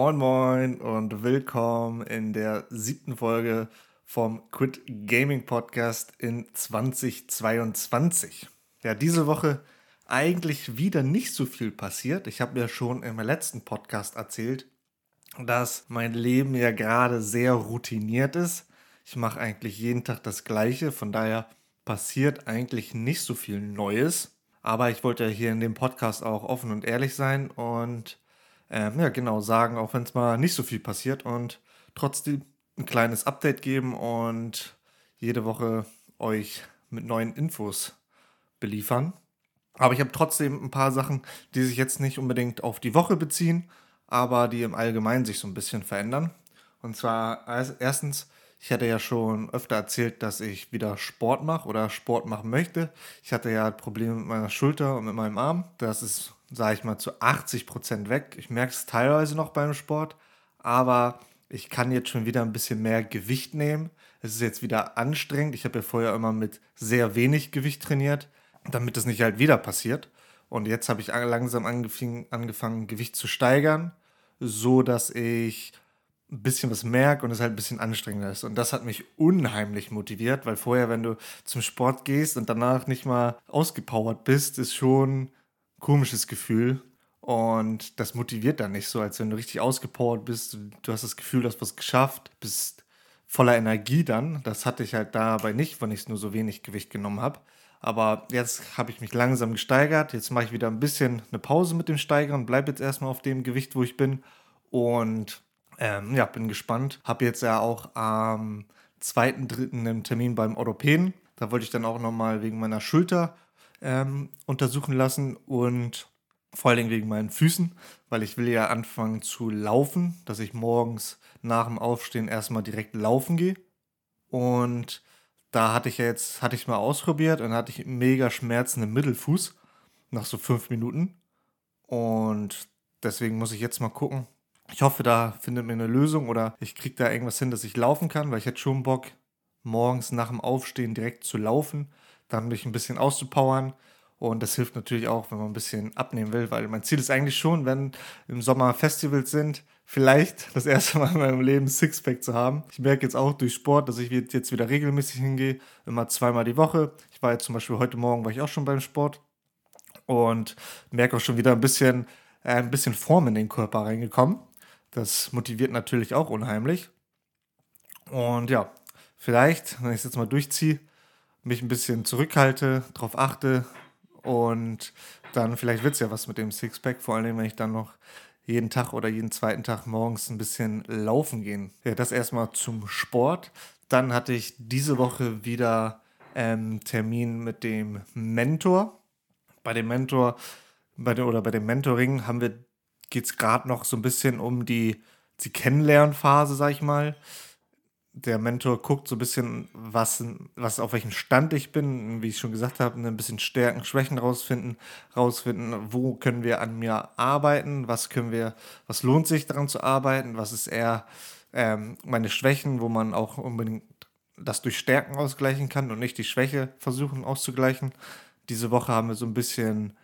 Moin Moin und willkommen in der 7. Folge vom Quit Gaming Podcast in 2022. Ja, diese Woche eigentlich wieder nicht so viel passiert. Ich habe ja schon im letzten Podcast erzählt, dass mein Leben ja gerade sehr routiniert ist. Ich mache eigentlich jeden Tag das Gleiche, von daher passiert eigentlich nicht so viel Neues. Aber ich wollte ja hier in dem Podcast auch offen und ehrlich sein und sagen, auch wenn es mal nicht so viel passiert und trotzdem ein kleines Update geben und jede Woche euch mit neuen Infos beliefern. Aber ich habe trotzdem ein paar Sachen, die sich jetzt nicht unbedingt auf die Woche beziehen, aber die im Allgemeinen sich so ein bisschen verändern. Und zwar erstens, ich hatte ja schon öfter erzählt, dass ich wieder Sport mache oder Sport machen möchte. Ich hatte ja Probleme mit meiner Schulter und mit meinem Arm. Das ist, sage ich mal, zu 80% weg. Ich merke es teilweise noch beim Sport, aber ich kann jetzt schon wieder ein bisschen mehr Gewicht nehmen. Es ist jetzt wieder anstrengend. Ich habe ja vorher immer mit sehr wenig Gewicht trainiert, damit es nicht halt wieder passiert. Und jetzt habe ich langsam angefangen, Gewicht zu steigern, so dass ich ein bisschen was merke und es halt ein bisschen anstrengender ist. Und das hat mich unheimlich motiviert, weil vorher, wenn du zum Sport gehst und danach nicht mal ausgepowert bist, ist schon ein komisches Gefühl. Und das motiviert dann nicht so, als wenn du richtig ausgepowert bist. Du hast das Gefühl, du hast was geschafft, bist voller Energie dann. Das hatte ich halt dabei nicht, wenn ich nur so wenig Gewicht genommen habe. Aber jetzt habe ich mich langsam gesteigert. Jetzt mache ich wieder ein bisschen eine Pause mit dem Steigern, bleibe jetzt erstmal auf dem Gewicht, wo ich bin. Und bin gespannt. Habe jetzt ja auch am 2.3. einen Termin beim Orthopäden. Da wollte ich dann auch nochmal wegen meiner Schulter untersuchen lassen und vor allen Dingen wegen meinen Füßen, weil ich will ja anfangen zu laufen, dass ich morgens nach dem Aufstehen erstmal direkt laufen gehe. Und da hatte ich mal ausprobiert und hatte ich mega Schmerzen im Mittelfuß nach so 5 Minuten. Und deswegen muss ich jetzt mal gucken. Ich hoffe, da findet mir eine Lösung oder ich kriege da irgendwas hin, dass ich laufen kann, weil ich hätte schon Bock, morgens nach dem Aufstehen direkt zu laufen, dann mich ein bisschen auszupowern. Und das hilft natürlich auch, wenn man ein bisschen abnehmen will, weil mein Ziel ist eigentlich schon, wenn im Sommer Festivals sind, vielleicht das erste Mal in meinem Leben Sixpack zu haben. Ich merke jetzt auch durch Sport, dass ich jetzt wieder regelmäßig hingehe, immer 2-mal die Woche. Ich war jetzt zum Beispiel heute Morgen, war ich auch schon beim Sport und merke auch schon wieder ein bisschen Form in den Körper reingekommen. Das motiviert natürlich auch unheimlich. Und ja, vielleicht, wenn ich es jetzt mal durchziehe, mich ein bisschen zurückhalte, drauf achte und dann vielleicht wird es ja was mit dem Sixpack, vor allem, wenn ich dann noch jeden Tag oder jeden zweiten Tag morgens ein bisschen laufen gehen. Ja, das erstmal zum Sport. Dann hatte ich diese Woche wieder einen Termin mit dem Mentor. Bei dem Mentoring geht es gerade noch so ein bisschen um die Kennenlernphase, sag ich mal. Der Mentor guckt so ein bisschen, was auf welchem Stand ich bin, wie ich schon gesagt habe, ein bisschen Stärken, Schwächen rausfinden, wo können wir an mir arbeiten, was lohnt sich daran zu arbeiten, was ist eher meine Schwächen, wo man auch unbedingt das durch Stärken ausgleichen kann und nicht die Schwäche versuchen auszugleichen. Diese Woche haben wir so ein bisschen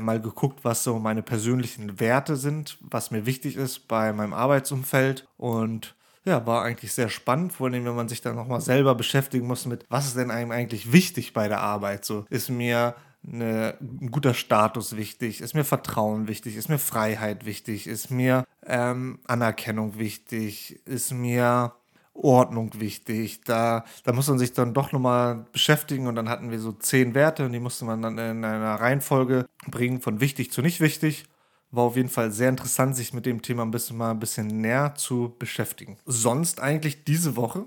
mal geguckt, was so meine persönlichen Werte sind, was mir wichtig ist bei meinem Arbeitsumfeld und ja, war eigentlich sehr spannend, vor allem, wenn man sich dann nochmal selber beschäftigen muss mit, was ist denn einem eigentlich wichtig bei der Arbeit, so ist mir ein guter Status wichtig, ist mir Vertrauen wichtig, ist mir Freiheit wichtig, ist mir Anerkennung wichtig, ist mir Ordnung wichtig, da muss man sich dann doch nochmal beschäftigen und dann hatten wir so 10 Werte und die musste man dann in einer Reihenfolge bringen von wichtig zu nicht wichtig. War auf jeden Fall sehr interessant, sich mit dem Thema ein bisschen näher zu beschäftigen. Sonst eigentlich diese Woche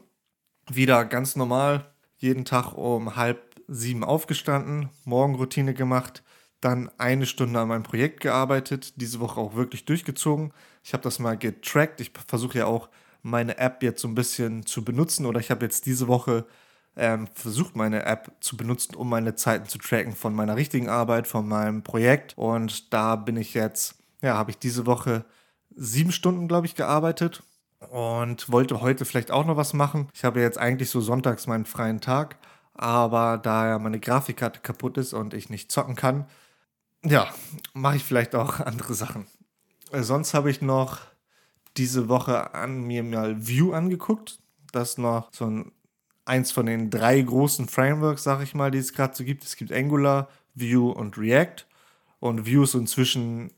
wieder ganz normal, jeden Tag um 6:30 aufgestanden, Morgenroutine gemacht, dann 1 Stunde an meinem Projekt gearbeitet, diese Woche auch wirklich durchgezogen. Ich habe das mal getrackt, ich versuche ja auch meine App jetzt so ein bisschen zu benutzen oder ich habe jetzt diese Woche versucht, meine App zu benutzen, um meine Zeiten zu tracken von meiner richtigen Arbeit, von meinem Projekt und da bin ich jetzt, habe ich diese Woche 7 Stunden, glaube ich, gearbeitet und wollte heute vielleicht auch noch was machen. Ich habe jetzt eigentlich so sonntags meinen freien Tag, aber da ja meine Grafikkarte kaputt ist und ich nicht zocken kann, mache ich vielleicht auch andere Sachen. Sonst habe ich noch diese Woche mir mal Vue angeguckt. Das ist noch so eins von den 3 großen Frameworks, sag ich mal, die es gerade so gibt. Es gibt Angular, Vue und React. Und Vue ist inzwischen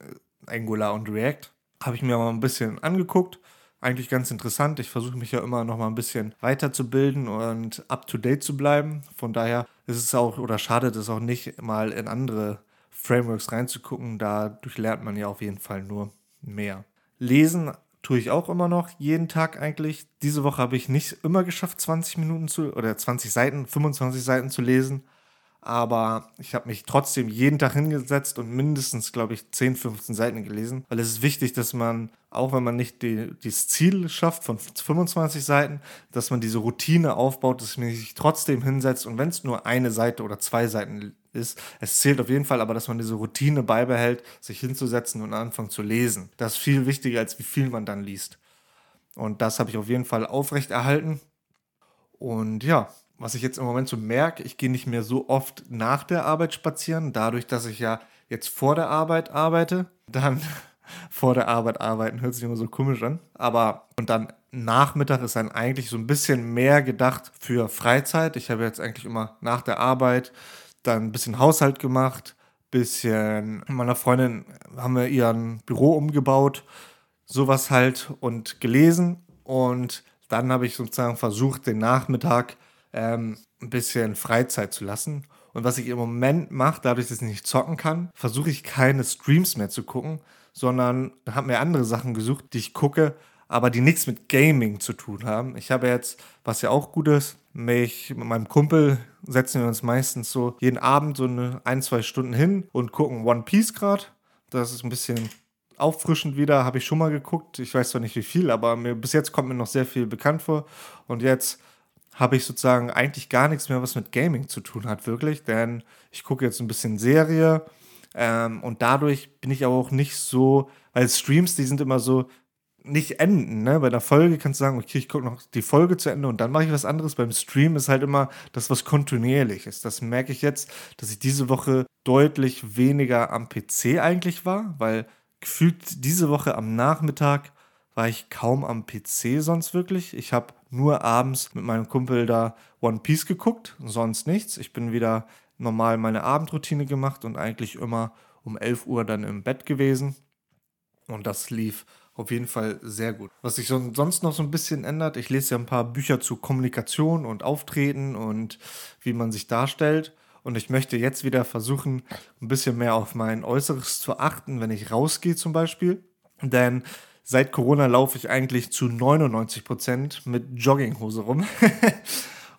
Angular und React. Habe ich mir mal ein bisschen angeguckt. Eigentlich ganz interessant. Ich versuche mich ja immer noch mal ein bisschen weiterzubilden und up-to-date zu bleiben. Von daher ist es auch, oder schadet es auch nicht, mal in andere Frameworks reinzugucken. Dadurch lernt man ja auf jeden Fall nur mehr. Lesen tue ich auch immer noch, jeden Tag eigentlich. Diese Woche habe ich nicht immer geschafft, 25 Seiten zu lesen. Aber ich habe mich trotzdem jeden Tag hingesetzt und mindestens, glaube ich, 10, 15 Seiten gelesen. Weil es ist wichtig, dass man, auch wenn man nicht das Ziel schafft von 25 Seiten, dass man diese Routine aufbaut, dass man sich trotzdem hinsetzt. Und wenn es nur eine Seite oder 2 Seiten ist, es zählt auf jeden Fall, aber dass man diese Routine beibehält, sich hinzusetzen und anfangen zu lesen. Das ist viel wichtiger, als wie viel man dann liest. Und das habe ich auf jeden Fall aufrechterhalten. Und ja, was ich jetzt im Moment so merke, ich gehe nicht mehr so oft nach der Arbeit spazieren, dadurch, dass ich ja jetzt vor der Arbeit arbeite, dann vor der Arbeit arbeiten, hört sich immer so komisch an, aber und dann Nachmittag ist dann eigentlich so ein bisschen mehr gedacht für Freizeit. Ich habe jetzt eigentlich immer nach der Arbeit dann ein bisschen Haushalt gemacht, bisschen meiner Freundin haben wir ihren Büro umgebaut, sowas halt und gelesen und dann habe ich sozusagen versucht, den Nachmittag ein bisschen Freizeit zu lassen. Und was ich im Moment mache, dadurch, dass ich nicht zocken kann, versuche ich keine Streams mehr zu gucken, sondern habe mir andere Sachen gesucht, die ich gucke, aber die nichts mit Gaming zu tun haben. Ich habe jetzt, was ja auch gut ist, mich mit meinem Kumpel setzen wir uns meistens so jeden Abend so 1-2 Stunden hin und gucken One Piece gerade. Das ist ein bisschen auffrischend wieder, habe ich schon mal geguckt. Ich weiß zwar nicht, wie viel, aber bis jetzt kommt mir noch sehr viel bekannt vor. Und jetzt habe ich sozusagen eigentlich gar nichts mehr, was mit Gaming zu tun hat, wirklich. Denn ich gucke jetzt ein bisschen Serie und dadurch bin ich aber auch nicht so, weil Streams, die sind immer so, nicht enden, ne? Bei einer Folge kannst du sagen, okay, ich gucke noch die Folge zu Ende und dann mache ich was anderes. Beim Stream ist halt immer das, was kontinuierlich ist. Das merke ich jetzt, dass ich diese Woche deutlich weniger am PC eigentlich war, weil gefühlt diese Woche am Nachmittag war ich kaum am PC sonst wirklich. Ich habe nur abends mit meinem Kumpel da One Piece geguckt, sonst nichts. Ich bin wieder normal meine Abendroutine gemacht und eigentlich immer um 11 Uhr dann im Bett gewesen. Und das lief auf jeden Fall sehr gut. Was sich sonst noch so ein bisschen ändert, ich lese ja ein paar Bücher zu Kommunikation und Auftreten und wie man sich darstellt. Und ich möchte jetzt wieder versuchen, ein bisschen mehr auf mein Äußeres zu achten, wenn ich rausgehe zum Beispiel. Denn seit Corona laufe ich eigentlich zu 99% mit Jogginghose rum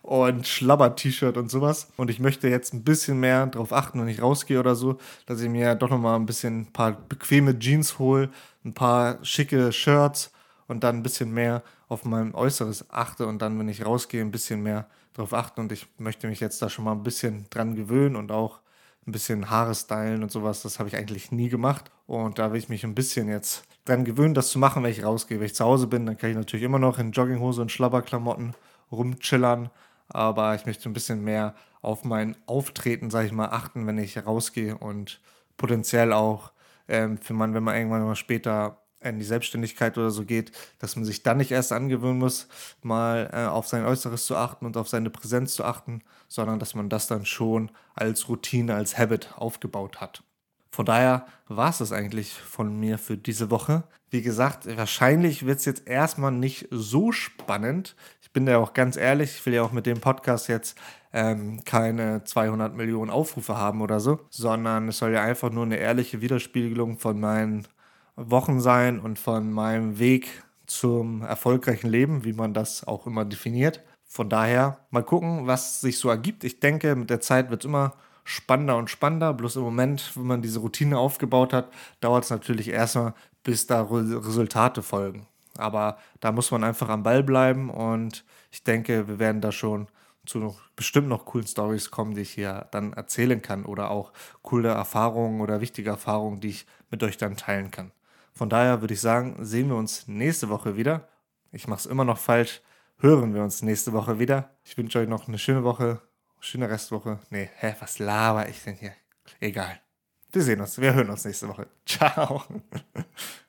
und Schlabber-T-Shirt und sowas. Und ich möchte jetzt ein bisschen mehr drauf achten, wenn ich rausgehe oder so, dass ich mir doch nochmal ein paar bequeme Jeans hole, ein paar schicke Shirts und dann ein bisschen mehr auf mein Äußeres achte und dann, wenn ich rausgehe, ein bisschen mehr drauf achten. Und ich möchte mich jetzt da schon mal ein bisschen dran gewöhnen und auch ein bisschen Haare stylen und sowas, das habe ich eigentlich nie gemacht. Und da will ich mich ein bisschen jetzt dran gewöhnen, das zu machen, wenn ich rausgehe. Wenn ich zu Hause bin, dann kann ich natürlich immer noch in Jogginghose und Schlabberklamotten rumchillern. Aber ich möchte ein bisschen mehr auf mein Auftreten, sage ich mal, achten, wenn ich rausgehe. Und potenziell auch, wenn man irgendwann mal später in die Selbstständigkeit oder so geht, dass man sich dann nicht erst angewöhnen muss, mal auf sein Äußeres zu achten und auf seine Präsenz zu achten, sondern dass man das dann schon als Routine, als Habit aufgebaut hat. Von daher war es das eigentlich von mir für diese Woche. Wie gesagt, wahrscheinlich wird es jetzt erstmal nicht so spannend. Ich bin da auch ganz ehrlich, ich will ja auch mit dem Podcast jetzt keine 200 Millionen Aufrufe haben oder so, sondern es soll ja einfach nur eine ehrliche Widerspiegelung von meinen Wochen sein und von meinem Weg zum erfolgreichen Leben, wie man das auch immer definiert. Von daher mal gucken, was sich so ergibt. Ich denke, mit der Zeit wird es immer spannender und spannender. Bloß im Moment, wenn man diese Routine aufgebaut hat, dauert es natürlich erstmal, bis da Resultate folgen. Aber da muss man einfach am Ball bleiben und ich denke, wir werden da schon zu bestimmt noch coolen Storys kommen, die ich hier dann erzählen kann oder auch coole Erfahrungen oder wichtige Erfahrungen, die ich mit euch dann teilen kann. Von daher würde ich sagen, sehen wir uns nächste Woche wieder. Ich mache es immer noch falsch. Hören wir uns nächste Woche wieder. Ich wünsche euch noch eine schöne Woche, schöne Restwoche. Was laber ich denn hier? Egal. Wir sehen uns, wir hören uns nächste Woche. Ciao.